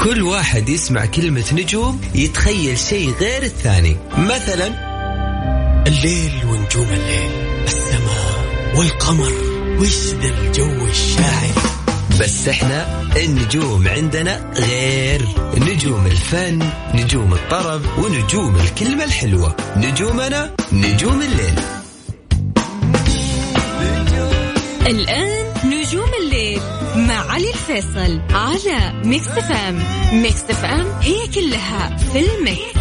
كل واحد يسمع كلمة نجوم يتخيل شيء غير الثاني. مثلا الليل ونجوم الليل، السماء والقمر، وش ذا الجو الشاعر. بس احنا النجوم عندنا غير، نجوم الفن، نجوم الطرب، ونجوم الكلمة الحلوة. نجومنا نجوم الليل. الآن نجوم الليل مع علي الفيصل على ميكس فام. ميكس فام هي كلها في الميكس.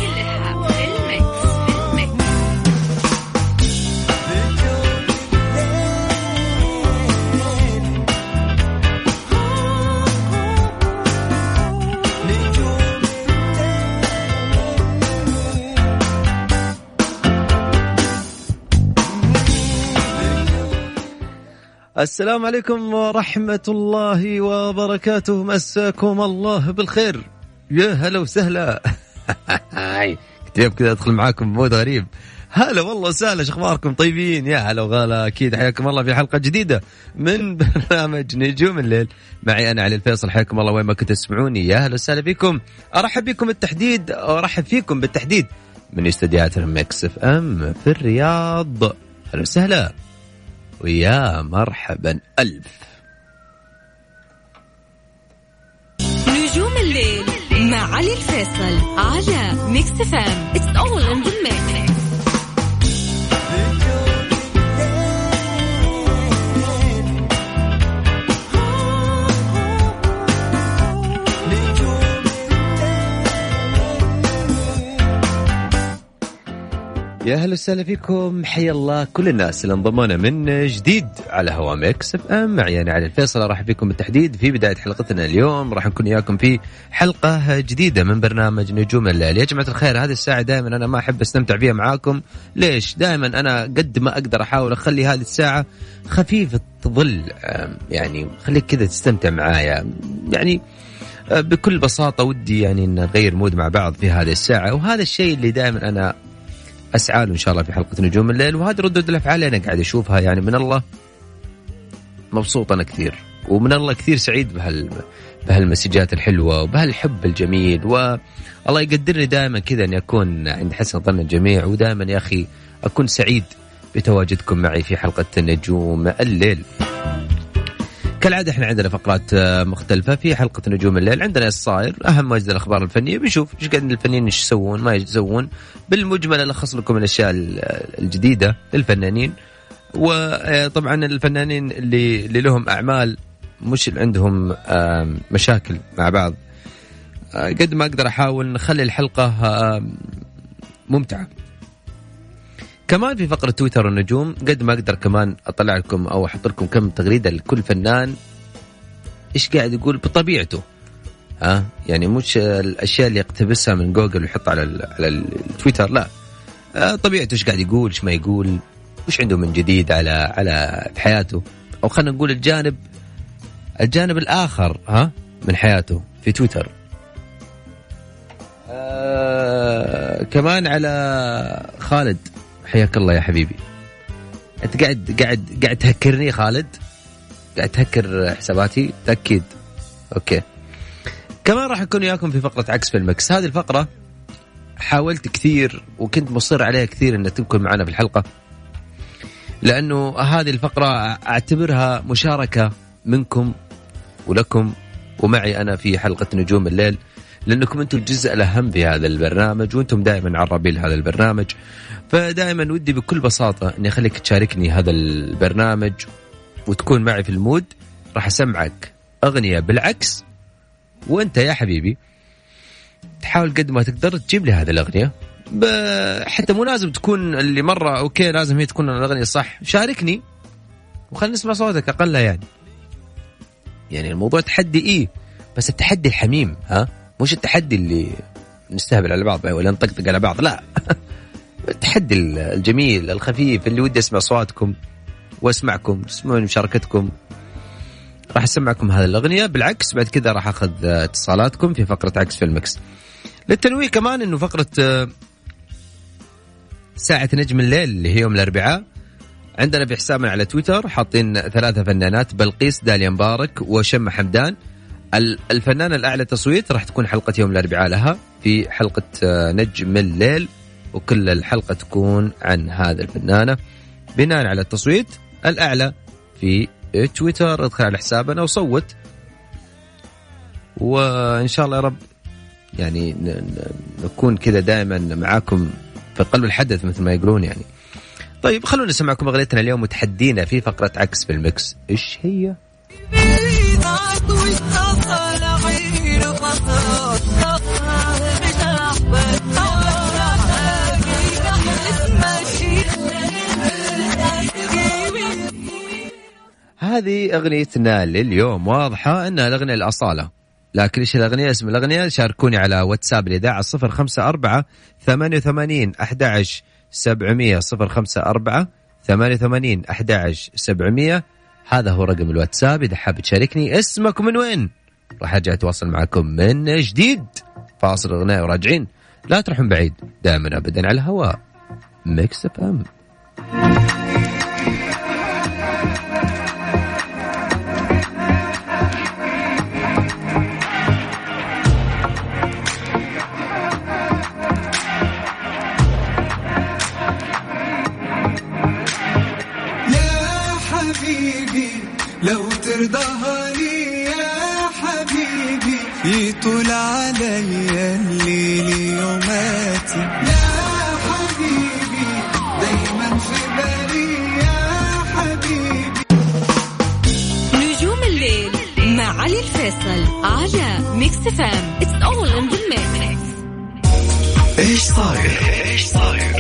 السلام عليكم ورحمة الله وبركاته، مساكم الله بالخير، يا هلا وسهلا. كتير كذا أدخل معاكم مود غريب. هلا والله وسهلا، شخباركم طيبين؟ يا هلا وغلا، أكيد حياكم الله في حلقة جديدة من برنامج نجوم الليل، معي أنا علي الفيصل. حياكم الله وين ما كنت تسمعوني، يا هلا وسهلا بكم. أرحب فيكم بالتحديد من استديوهات ميكس فام في الرياض. هلا وسهلا ويا مرحبا ألف. نجوم الليل مع علي الفيصل على ميكس فام. It's all in the mix. يا أهلا وسهلا فيكم، حيا الله كل الناس اللي انضمونا من جديد على هوا ميكس فام. معي أنا علي الفيصل، راح بكم بالتحديد في بداية حلقتنا اليوم. راح نكون إياكم في حلقة جديدة من برنامج نجوم الليل. يا جماعة الخير، هذه الساعة دائما أنا ما أحب أستمتع بيها معاكم. ليش؟ دائما أنا قد ما أقدر أحاول أخلي هذه الساعة خفيفة ظل، يعني خليك كذا تستمتع معايا، يعني بكل بساطة. ودي يعني نغير مود مع بعض في هذه الساعة، وهذا الشيء اللي دائما أنا أسعال إن شاء الله في حلقة نجوم الليل. وهذه ردود الأفعال أنا قاعد أشوفها، يعني من الله مبسوط أنا كثير، ومن الله كثير سعيد بهالمسجات الحلوة وبهالحب الجميل. والله يقدرني دائما كذا أن أكون عند حسن ظن الجميع، ودائما يا أخي أكون سعيد بتواجدكم معي في حلقة نجوم الليل. كالعادة احنا عندنا فقرات مختلفة في حلقة نجوم الليل. عندنا الصاير، أهم مجد الأخبار الفنية، بنشوف إيش قاعد الفنانين إيش يسوون ما يسوون، بالمجمل ألخص لكم الأشياء الجديدة للفنانين. وطبعا الفنانين اللي لهم أعمال مش عندهم مشاكل مع بعض، قد ما أقدر أحاول نخلي الحلقة ممتعة. كمان في فقرة تويتر النجوم، قد ما أقدر كمان أطلع لكم أو أحط لكم كم تغريدة لكل فنان إيش قاعد يقول بطبيعته، يعني مش الأشياء اللي يقتبسها من جوجل ويحطها على التويتر، لا، طبيعته إيش قاعد يقول، إيش ما يقول، وش عنده من جديد على حياته، أو خلنا نقول الجانب الآخر من حياته في تويتر. كمان على خالد، حياك الله يا حبيبي. أنت قاعد تهكرني خالد، قاعد تهكر حساباتي؟ تأكيد. أوكي، كمان راح أكون وياكم في فقرة عكس في المكس. هذه الفقرة حاولت كثير وكنت مصر عليها كثير أن تكون معنا في الحلقة، لأنه هذه الفقرة أعتبرها مشاركة منكم ولكم ومعي أنا في حلقة نجوم الليل، لأنكم أنتم الجزء الأهم في هذا البرنامج، وأنتم دائما عربي لهذا البرنامج. فدائما ودي بكل بساطة أني أخليك تشاركني هذا البرنامج وتكون معي في المود. راح أسمعك أغنية بالعكس، وأنت يا حبيبي تحاول قد ما تقدر تجيب لي هذه الأغنية، حتى مو لازم تكون اللي مرة أوكي لازم هي تكون الأغنية صح. شاركني وخلنا نسمع صوتك أقلها، يعني الموضوع تحدي، بس التحدي الحميم، مش التحدي اللي نستهبل على بعض ولا نطقطق على بعض، لا. التحدي الجميل الخفيف اللي ودي أسمع صوتكم وأسمعكم، تسمعون مشاركتكم. راح أسمعكم هذه الأغنية بالعكس، بعد كذا راح أخذ اتصالاتكم في فقرة عكس في المكس. للتنويه كمان أنه فقرة ساعة نجم الليل اللي هي يوم الأربعاء، عندنا في حسابنا على تويتر حاطين 3 فنانات، بلقيس، داليا مبارك، وشم حمدان. الفنان الأعلى تصويت راح تكون حلقة يوم الأربعاء لها في حلقة نجم الليل، وكل الحلقة تكون عن هذا الفنانة بناء على التصويت الأعلى في تويتر. ادخل على حسابنا وصوت، وإن شاء الله يا رب يعني نكون كذا دائما معاكم في قلب الحدث مثل ما يقولون يعني. طيب خلونا نسمعكم أغنيتنا اليوم وتحدينا في فقرة عكس في المكس. إيش هي؟ هذه أغنيتنا لليوم، واضحة أنها الأغنية الأصالة، لكن إيش الأغنية؟ اسم الأغنية شاركوني على واتساب الإذاعة 054-88-11-700 054-88-11-700. هذا هو رقم الواتساب إذا حاب تشاركني اسمك من وين، راح أرجع أتواصل معكم من جديد. فاصل الأغنية وراجعين، لا تروحون بعيد، دائما أبدا على الهواء ميكس فام. يطول علي الليل يوماتي يا حبيبي، دايما في بالي يا حبيبي. نجوم الليل مع علي الفيصل على ميكس فام. It's all in the mix. ايش صاير؟ ايش صاير؟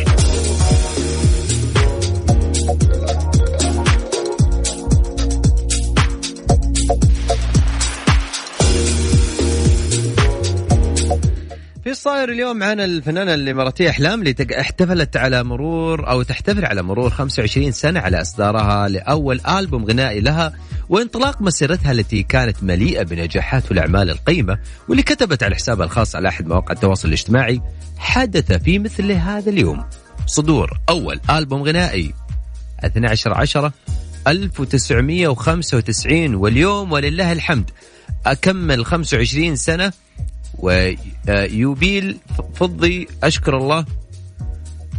في صاير اليوم معنا الفنانة الإماراتية أحلام اللي احتفلت على مرور أو تحتفل على مرور 25 سنة على إصدارها لأول ألبوم غنائي لها وانطلاق مسيرتها التي كانت مليئة بنجاحات والأعمال القيمة، واللي كتبت على حسابها الخاص على أحد مواقع التواصل الاجتماعي: حدث في مثل هذا اليوم صدور أول ألبوم غنائي 12/10/1995، واليوم ولله الحمد أكمل 25 سنة ويوبيل فضي، أشكر الله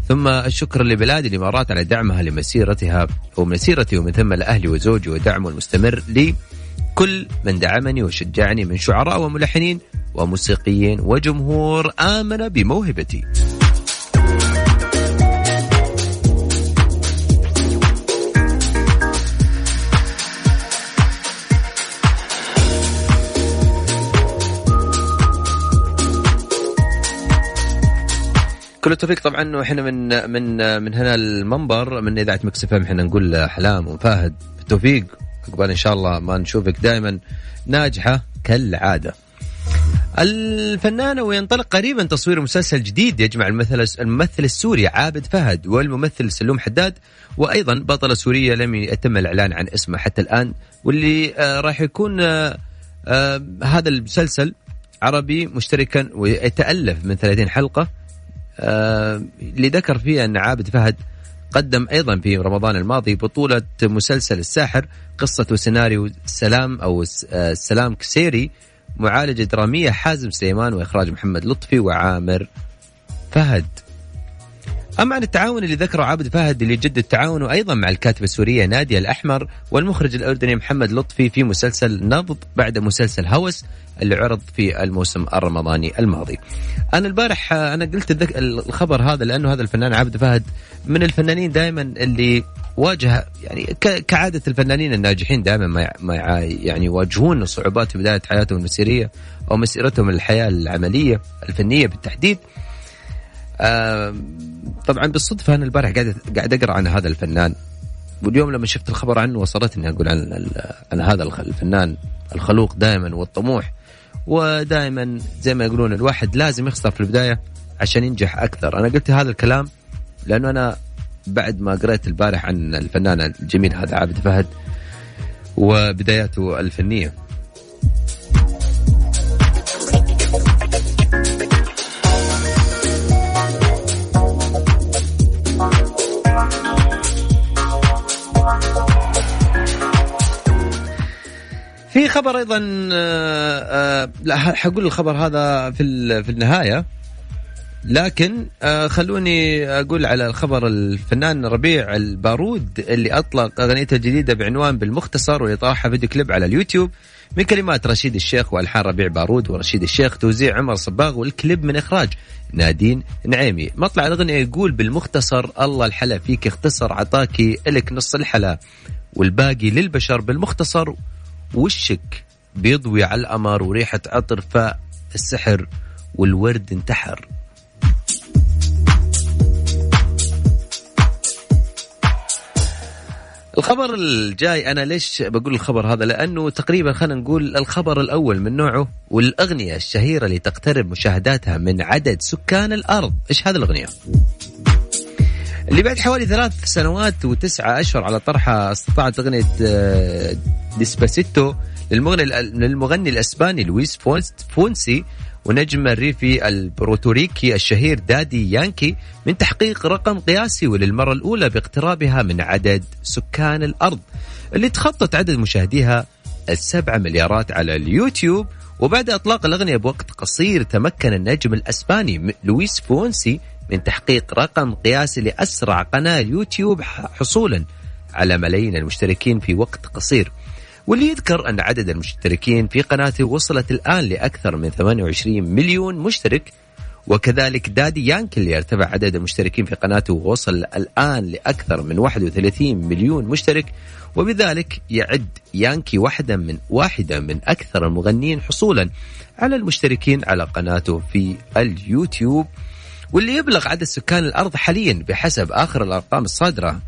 ثم الشكر لبلاد الإمارات على دعمها لمسيرتها ومسيرتي، ومن ثم لأهلي وزوجي ودعمه المستمر لكل من دعمني وشجعني من شعراء وملحنين وموسيقيين وجمهور آمن بموهبتي. كل التوفيق طبعا. واحنا من هنا المنبر من اذاعه مكس فام احنا نقول احلام وفهد بالتوفيق، عقبال ان شاء الله ما نشوفك دائما ناجحه كالعاده. الفنانه وينطلق قريبا تصوير مسلسل جديد يجمع الممثل السوري عابد فهد والممثل سلوم حداد، وايضا بطله سوريه لم يتم الاعلان عن اسمها حتى الان، واللي راح يكون هذا المسلسل عربي مشتركا ويتالف من 30 حلقه. اللي ذكر فيه أن عابد فهد قدم أيضا في رمضان الماضي بطولة مسلسل الساحر، قصة وسيناريو سلام أو سلام كسيري، معالجة درامية حازم سليمان وإخراج محمد لطفي وعامر فهد. أما عن التعاون اللي ذكره عابد فهد اللي جد التعاون أيضا مع الكاتبة السورية نادية الأحمر والمخرج الأردني محمد لطفي في مسلسل نبض بعد مسلسل هوس اللي عرض في الموسم الرمضاني الماضي. أنا البارح أنا قلت الخبر هذا لأنه هذا الفنان عابد فهد من الفنانين دائما اللي واجه يعني كعادة الفنانين الناجحين دائما ما يعني يواجهون صعوبات في بداية حياتهم المسيرية أو مسيرتهم الحياة العملية الفنية بالتحديد. طبعا بالصدفة أنا البارح قاعد أقرأ عن هذا الفنان، واليوم لما شفت الخبر عنه وصلتني أقول عن هذا الفنان الخلوق دائما والطموح، ودائما زي ما يقولون الواحد لازم يخسر في البداية عشان ينجح أكثر. أنا قلت هذا الكلام لأنه أنا بعد ما قرأت البارح عن الفنان الجميل هذا عابد فهد وبداياته الفنية. خبر أيضا، لا حقول الخبر هذا في النهاية، لكن خلوني أقول على الخبر. الفنان ربيع البارود اللي أطلق أغنيته الجديدة بعنوان بالمختصر، ويطرحها فيديو كليب على اليوتيوب من كلمات رشيد الشيخ وألحان ربيع بارود ورشيد الشيخ، توزيع عمر صباغ، والكليب من إخراج نادين نعيمي. مطلع الأغنية يقول بالمختصر، الله الحلا فيك اختصر، عطاكي إلك نص الحلا والباقي للبشر، بالمختصر والشك بيضوي على القمر وريحة عطر فالسحر والورد انتحر. الخبر الجاي، أنا ليش بقول الخبر هذا؟ لأنه تقريبا خلينا نقول الخبر الأول من نوعه، والأغنية الشهيرة اللي تقترب مشاهداتها من عدد سكان الأرض. إيش هذه الأغنية؟ اللي بعد حوالي 3 سنوات و9 أشهر على طرحها، استطاعت أغنية ديسباسيتو للمغني الأسباني لويس فونسي ونجم الريفي البروتوريكي الشهير دادي يانكي من تحقيق رقم قياسي، وللمرة الأولى باقترابها من عدد سكان الأرض، اللي تخطت عدد مشاهديها 7 مليارات على اليوتيوب. وبعد إطلاق الأغنية بوقت قصير، تمكن النجم الأسباني لويس فونسي من تحقيق رقم قياسي لأسرع قناة يوتيوب حصولا على ملايين المشتركين في وقت قصير، واللي يذكر أن عدد المشتركين في قناته وصلت الآن لأكثر من 28 مليون مشترك. وكذلك دادي يانكي اللي ارتفع عدد المشتركين في قناته ووصل الآن لأكثر من 31 مليون مشترك، وبذلك يعد يانكي واحدة من أكثر المغنيين حصولا على المشتركين على قناته في اليوتيوب، واللي يبلغ عدد سكان الأرض حاليا بحسب آخر الأرقام الصادرة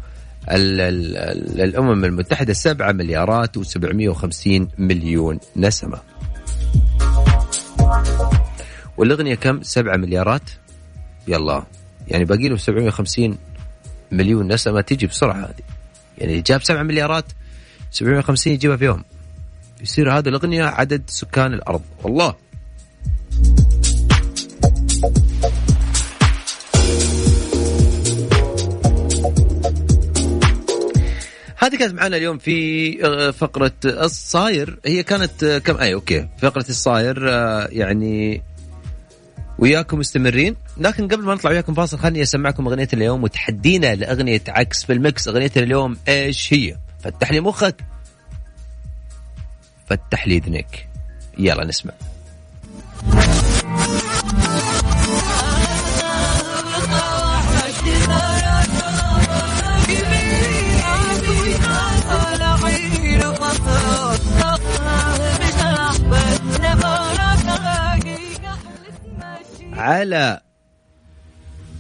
الأمم المتحدة 7 مليارات و750 مليون نسمة. والأغنية كم؟ 7 مليارات، يلا يعني باقي له 750 مليون نسمة تيجي بسرعة هذه. يعني جاب 7 مليارات، 750 يجيبها في يوم، يصير هذه الأغنية عدد سكان الأرض. والله هذه كانت معنا اليوم في فقرة الصاير. هي كانت كم آية؟ أوكي، فقرة الصاير يعني وياكم مستمرين، لكن قبل ما نطلع وياكم فاصل خلني أسمعكم أغنية اليوم وتحدينا لأغنية عكس في المكس. أغنية اليوم إيش هي؟ فتح لي مخك، فتح لي إذنك، يلا نسمع.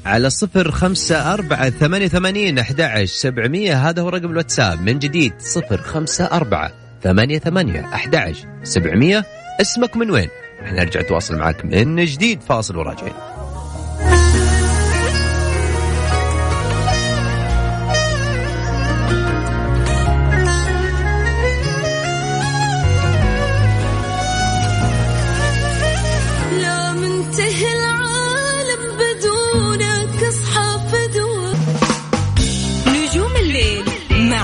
على 0548811700 هذا هو رقم الواتساب. من جديد 0548811700. اسمك من وين؟ احنا نرجع نتواصل معاك من جديد. فاصل وراجعين.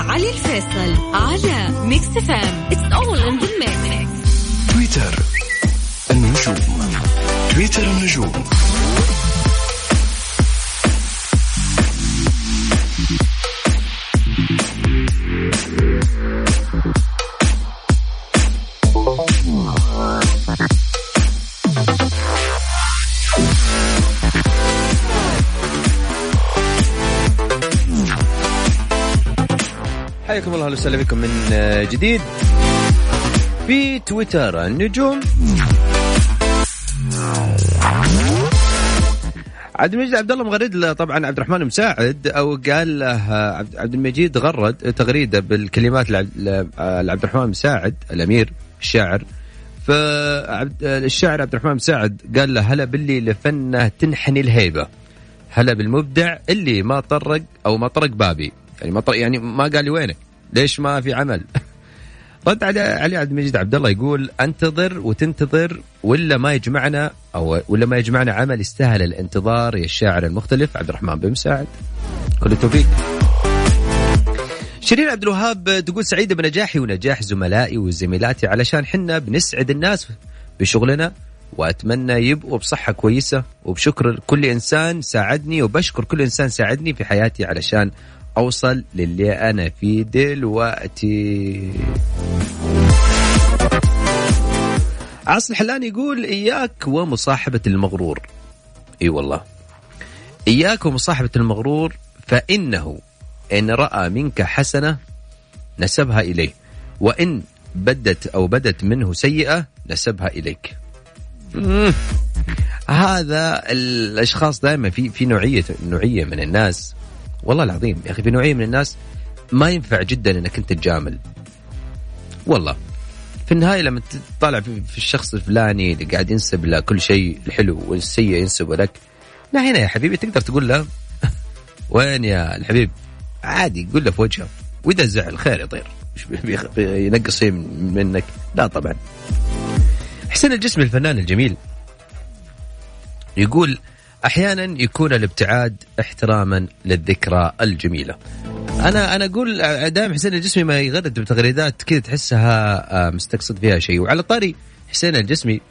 علي الفيصل على ميكس فام. It's all in the mix. تويتر النجوم، تويتر النجوم. حياكم الله وسهلا بكم من جديد في تويتر النجوم. عبد المجيد عبد الله مغرد له طبعا عبد الرحمن مساعد، او قال له عبد المجيد غرد تغريده بالكلمات لعبد الرحمن مساعد الامير الشاعر. فالشاعر عبد الرحمن مساعد قال له هلا باللي لفنه تنحني الهيبه، هلا بالمبدع اللي ما طرق او ما طرق بابي، يعني ما قال لي وينك، ليش ما في عمل. رد علي عبد المجيد عبد الله يقول انتظر وتنتظر ولا ما يجمعنا عمل يستاهل الانتظار يا الشاعر المختلف عبد الرحمن بن مساعد. كل التوفيق. شيرين عبد الوهاب تقول سعيدة بنجاحي ونجاح زملائي وزميلاتي علشان حنا بنسعد الناس بشغلنا، وأتمنى يبقوا بصحة كويسة، وبشكر كل إنسان ساعدني، وبشكر كل إنسان ساعدني في حياتي علشان أوصل للي أنا فيه دلوقتي. عاصم الحلان يقول إياك ومصاحبة المغرور. إي والله، إياك ومصاحبة المغرور، فإنه إن رأى منك حسنة نسبها إليه، وإن بدت منه سيئة نسبها إليك. هذا الأشخاص دائما في نوعية من الناس، والله العظيم يا أخي، في نوعية من الناس ما ينفع جدا أنك أنت تجامل. والله في النهاية لما تطالع في الشخص الفلاني اللي قاعد ينسب له كل شيء الحلو والسيء ينسب لك، لا هنا يا حبيبي تقدر تقول له وين يا الحبيب، عادي قول له في وجهه، وإذا زعل خير يطير، ينقص شيء منك؟ لا طبعا. حسين الجسمي الفنان الجميل يقول أحيانا يكون الابتعاد احتراما للذكرى الجميلة. أنا أقول دائما حسين الجسمي ما يغرد بتغريدات كذا تحسها مستقصد فيها شيء. وعلى طاري حسين الجسمي،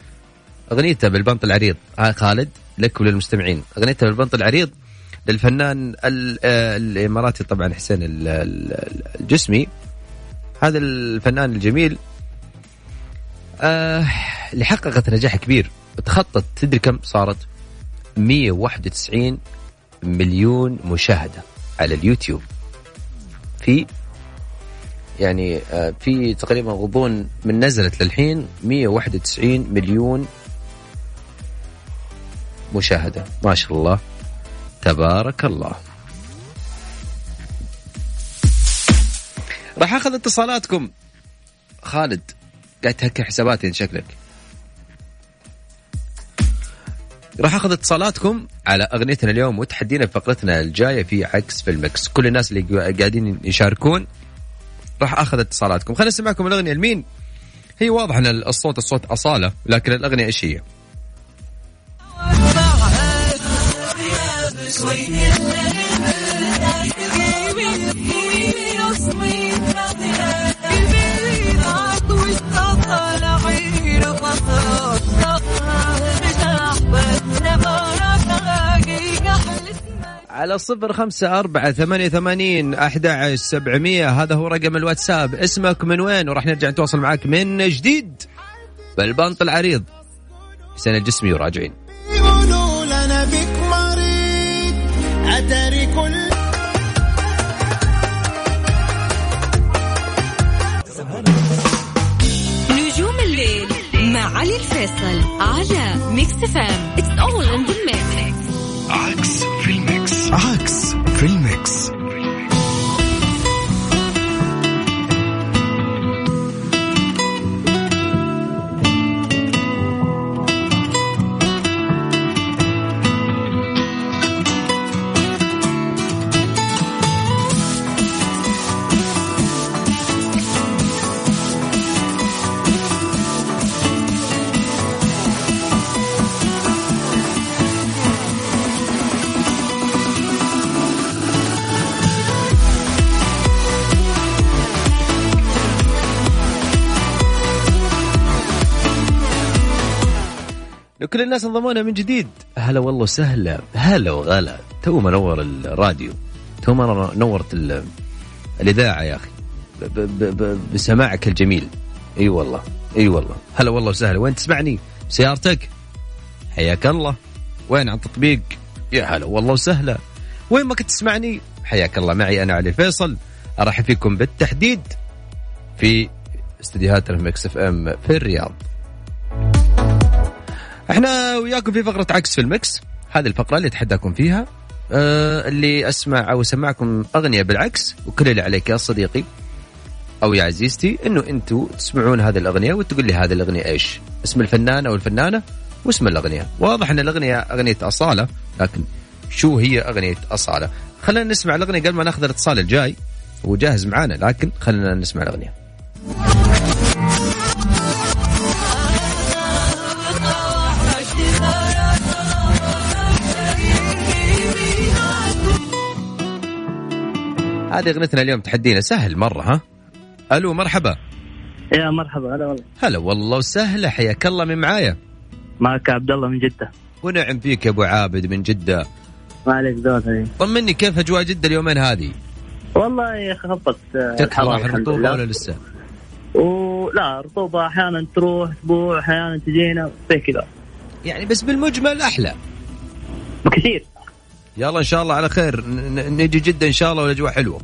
أغنيته بالبنط العريض، خالد لك وللمستمعين، أغنيته بالبنط العريض للفنان الإماراتي طبعا حسين الجسمي، هذا الفنان الجميل اللي حققت نجاح كبير، تخطت تدري كم صارت 191 مليون مشاهدة على اليوتيوب، في يعني في تقريبا غضون من نزلت للحين 191 مليون مشاهدة، ما شاء الله تبارك الله. راح أخذ اتصالاتكم. خالد قاعد تهكر حساباتي شكلك. راح أخذ اتصالاتكم على أغنيتنا اليوم وتحدينا في فقرتنا الجاية في عكس في المكس. كل الناس اللي قاعدين يشاركون راح أخذ اتصالاتكم. خلينا نسمعكم الأغنية لمين هي. واضح أن الصوت أصالة، لكن الأغنية إيش هي؟ على 0548811700 هذا هو رقم الواتساب. اسمك من وين؟ وراح نرجع نتواصل معاك من جديد بالبنط العريض حسين الجسمي. وراجعين يقولوا لنا بك مريض عتري كل نجوم الليل مع علي الفيصل على ميكس فام. It's all in the mix. عكس في الميكس، عكس في الميكس. كل الناس انضمونا من جديد. هلا والله وسهلا، هلا وغلا. تو منور الراديو، تو نورت الإذاعة يا أخي بسماعك الجميل. أي والله، أي والله. هلا والله وسهلا. وين تسمعني؟ سيارتك؟ حياك الله. وين عن تطبيق؟ يا هلا والله وسهلا. وين ما كنت تسمعني حياك الله. معي أنا علي فيصل، أرحب فيكم بالتحديد في استديوهات ميكس اف ام في الرياض. احنا وياكم في فقرة عكس في المكس، هذه الفقرة اللي اتحداكم فيها اللي اسمع او سمعكم اغنية بالعكس، وكل اللي عليك يا صديقي او يا عزيزتي انه انتوا تسمعون هذه الاغنية وتقول لي هذه الاغنية ايش، اسم الفنان او الفنانة واسم الاغنية. واضح ان الاغنية اغنية أصالة، لكن شو هي اغنية أصالة؟ خلينا نسمع الاغنية قبل ما ناخذ الاتصال الجاي وجاهز معانا، لكن خلينا نسمع الاغنية. هذه اغنيتنا اليوم تحدينا سهل مرة. ها ألو مرحبا. يا مرحبا. هلا والله. هلا والله وسهلة. حياك الله. من معايا؟ معك عبد الله من جدة. ونعم فيك يا أبو عابد من جدة. ما عليك دوت. طمني كيف أجواء جدة اليومين هذه؟ والله خبطت. تكفى الرطوبة ولا لسه؟ لا رطوبة أحيانا تروح أسبوع أحيانا تجينا زي كذا يعني، بس بالمجمل أحلى بكثير. يلا إن شاء الله على خير نجي جدا إن شاء الله والأجواء حلوة.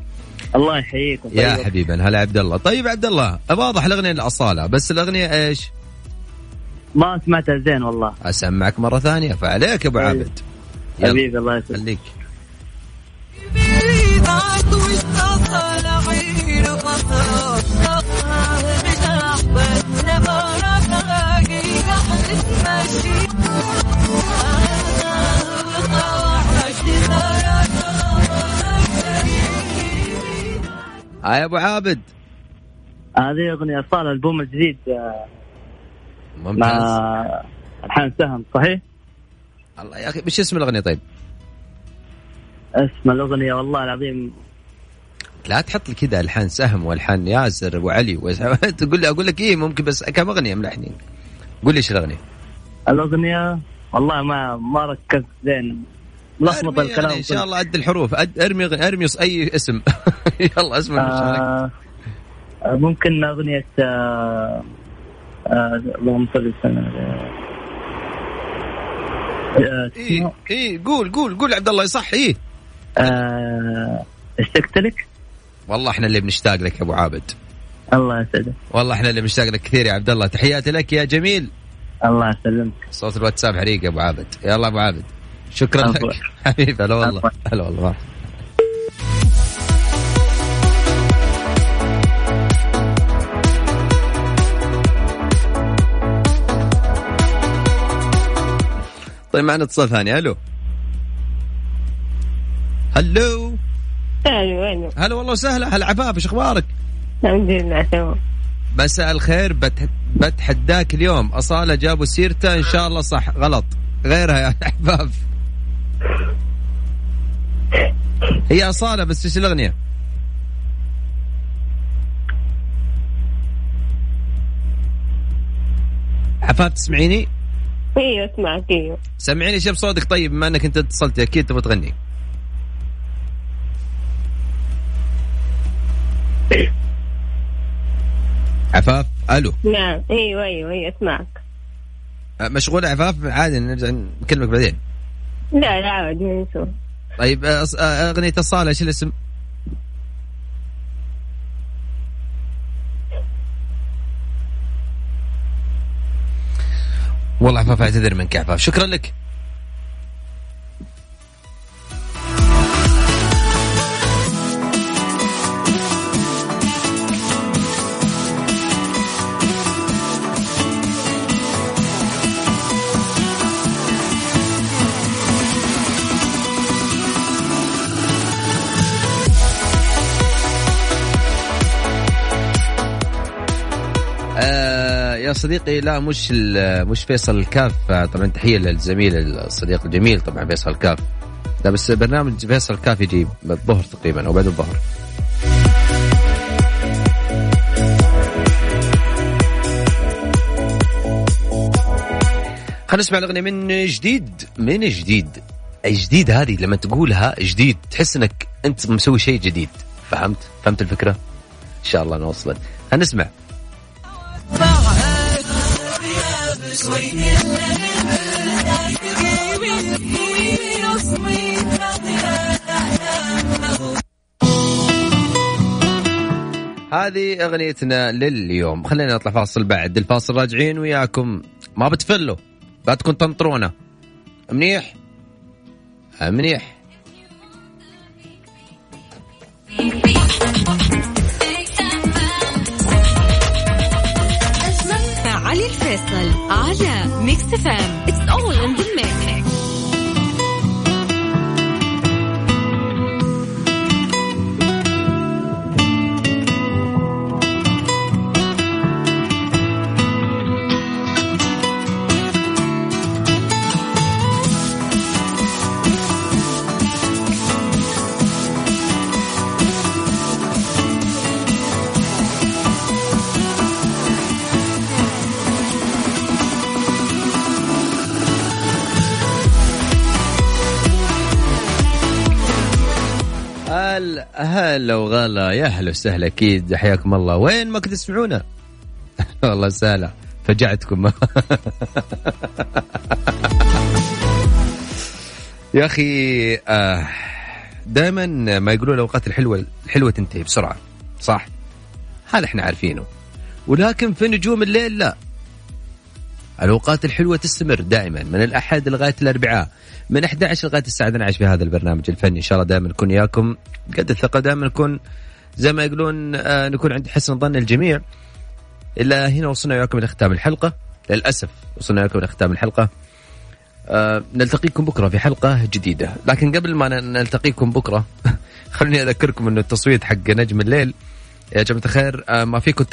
الله يحييكم. طيب. يا حبيبا هلا عبد الله. طيب عبد الله واضح الأغنية الأصالة، بس الأغنية إيش؟ ما سمعتها زين والله. أسمعك مرة ثانية فعليك يا أبو عابد. حبيبي الله يسلمك. خليك. يا أبو عابد هذه أغنية أصالة البوم الجديد مع الحان سهم صحيح؟ الله يا أخي مش اسم الأغنية. طيب اسم الأغنية والله العظيم لا تحط لي كذا الحان سهم والحان ياسر وعلي تقول لي أقول لك إيه ممكن بس كم أغنية ملحنين. قول لي إيش الأغنية؟ الأغنية والله ما ركزت زين لخبط الكلام. إن شاء الله قد الحروف أرمي أي اسم. يلا اسمع مشارك. ممكن أغنية اللهم صل وسلم. إيه قول عبد الله صح. إيه اشتقت لك. والله إحنا اللي بنشتاق لك يا أبو عابد. الله يسعدك. والله إحنا اللي بنشتاق لك كثير يا عبد الله. تحياتي لك يا جميل. الله يسلمك. صوت الواتساب حريق يا أبو عابد. يلا أبو عابد شكرا لك حبيبي. هلا والله. هلا والله. طيب معنا اتصال ثاني. الو هلو. ايوه هلا والله سهله. هلا عفاف ايش اخبارك؟ الحمد لله تمام. مساء الخير. بتحداك اليوم أصالة جابوا سيرته ان شاء الله صح غلط غيرها يا عفاف. هي أصالة بس ايش الأغنية؟ عفاف تسمعيني؟ ايوه اسمعك. ايوه سمعيني شب صوتك. طيب بما انك انت اتصلت اكيد تبغى تغني. عفاف الو. نعم ايوه اسمعك. مشغولة عفاف عادي نرجع نكلمك بعدين. لا عادي نسوي. طيب أغنية أصالة ايش الاسم؟ والله عفاف اعتذر منك يا عفاف. شكرا لك. يا صديقي لا مش فيصل الكاف. طبعا تحية للزميل الصديق الجميل طبعا فيصل الكاف. لا بس برنامج فيصل الكاف يجي بالظهر تقريبا أو بعد الظهر. خلينا نسمع الأغنية من جديد. الجديد هذه لما تقولها جديد تحس إنك أنت مسوي شيء جديد. فهمت الفكرة؟ إن شاء الله نوصلت. هنسمع. هذه أغنيتنا لليوم. خلينا نطلع فاصل. بعد الفاصل راجعين وياكم. ما بتفلوا بتكون تنطرونا. منيح. علي الفيصل على ميكس فام. It's all in the mix. هلا وغلا، يا هلا وسهلا، اكيد حياكم الله وين ما كنتوا تسمعونا. والله سهلا فجعتكم. يا اخي دائما ما يقولوا الاوقات الحلوه تنتهي بسرعه، صح؟ هذا احنا عارفينه، ولكن في نجوم الليل لا، الأوقات الحلوة تستمر دائما من الأحد لغاية الأربعاء، من 11 لغاية الساعة 12 في هذا البرنامج الفني. إن شاء الله دائما نكون إياكم قد الثقة، دائما نكون زي ما يقولون نكون عند حسن ظن الجميع. إلا هنا وصلنا إياكم لختام الحلقة، للأسف وصلنا إياكم لختام الحلقة. نلتقيكم بكرة في حلقة جديدة، لكن قبل ما نلتقيكم بكرة خلوني أذكركم إنه التصويت حق نجم الليل يا جماعة الخير، ما فيكم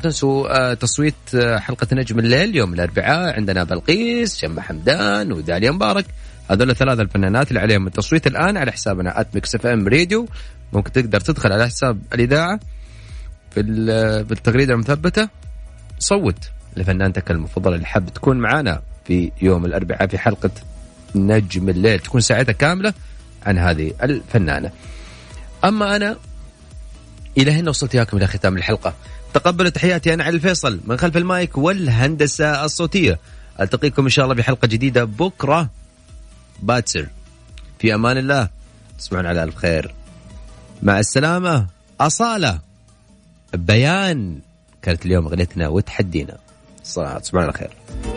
تنسوا تصويت حلقة نجم الليل يوم الأربعاء. عندنا بلقيس، شم حمدان، وداليا مبارك، هذول الثلاثة الفنانات اللي عليهم التصويت الآن على حسابنا @ميكس فام راديو. ممكن تقدر تدخل على حساب الإذاعة في التغريدة المثبتة، صوت لفنانتك المفضلة اللي حاب تكون معنا في يوم الأربعاء في حلقة نجم الليل، تكون ساعتها كاملة عن هذه الفنانة. أما أنا إلى هنا وصلت إياكم إلى ختام الحلقة، تقبلوا تحياتي أنا علي الفيصل من خلف المايك والهندسة الصوتية. ألتقيكم إن شاء الله بحلقة جديدة بكرة باتسر، في أمان الله، تسمعون على ألف خير، مع السلامة. أصالة بيان كانت اليوم أغنيتنا وتحدينا، الصراحة تسمعون على خير.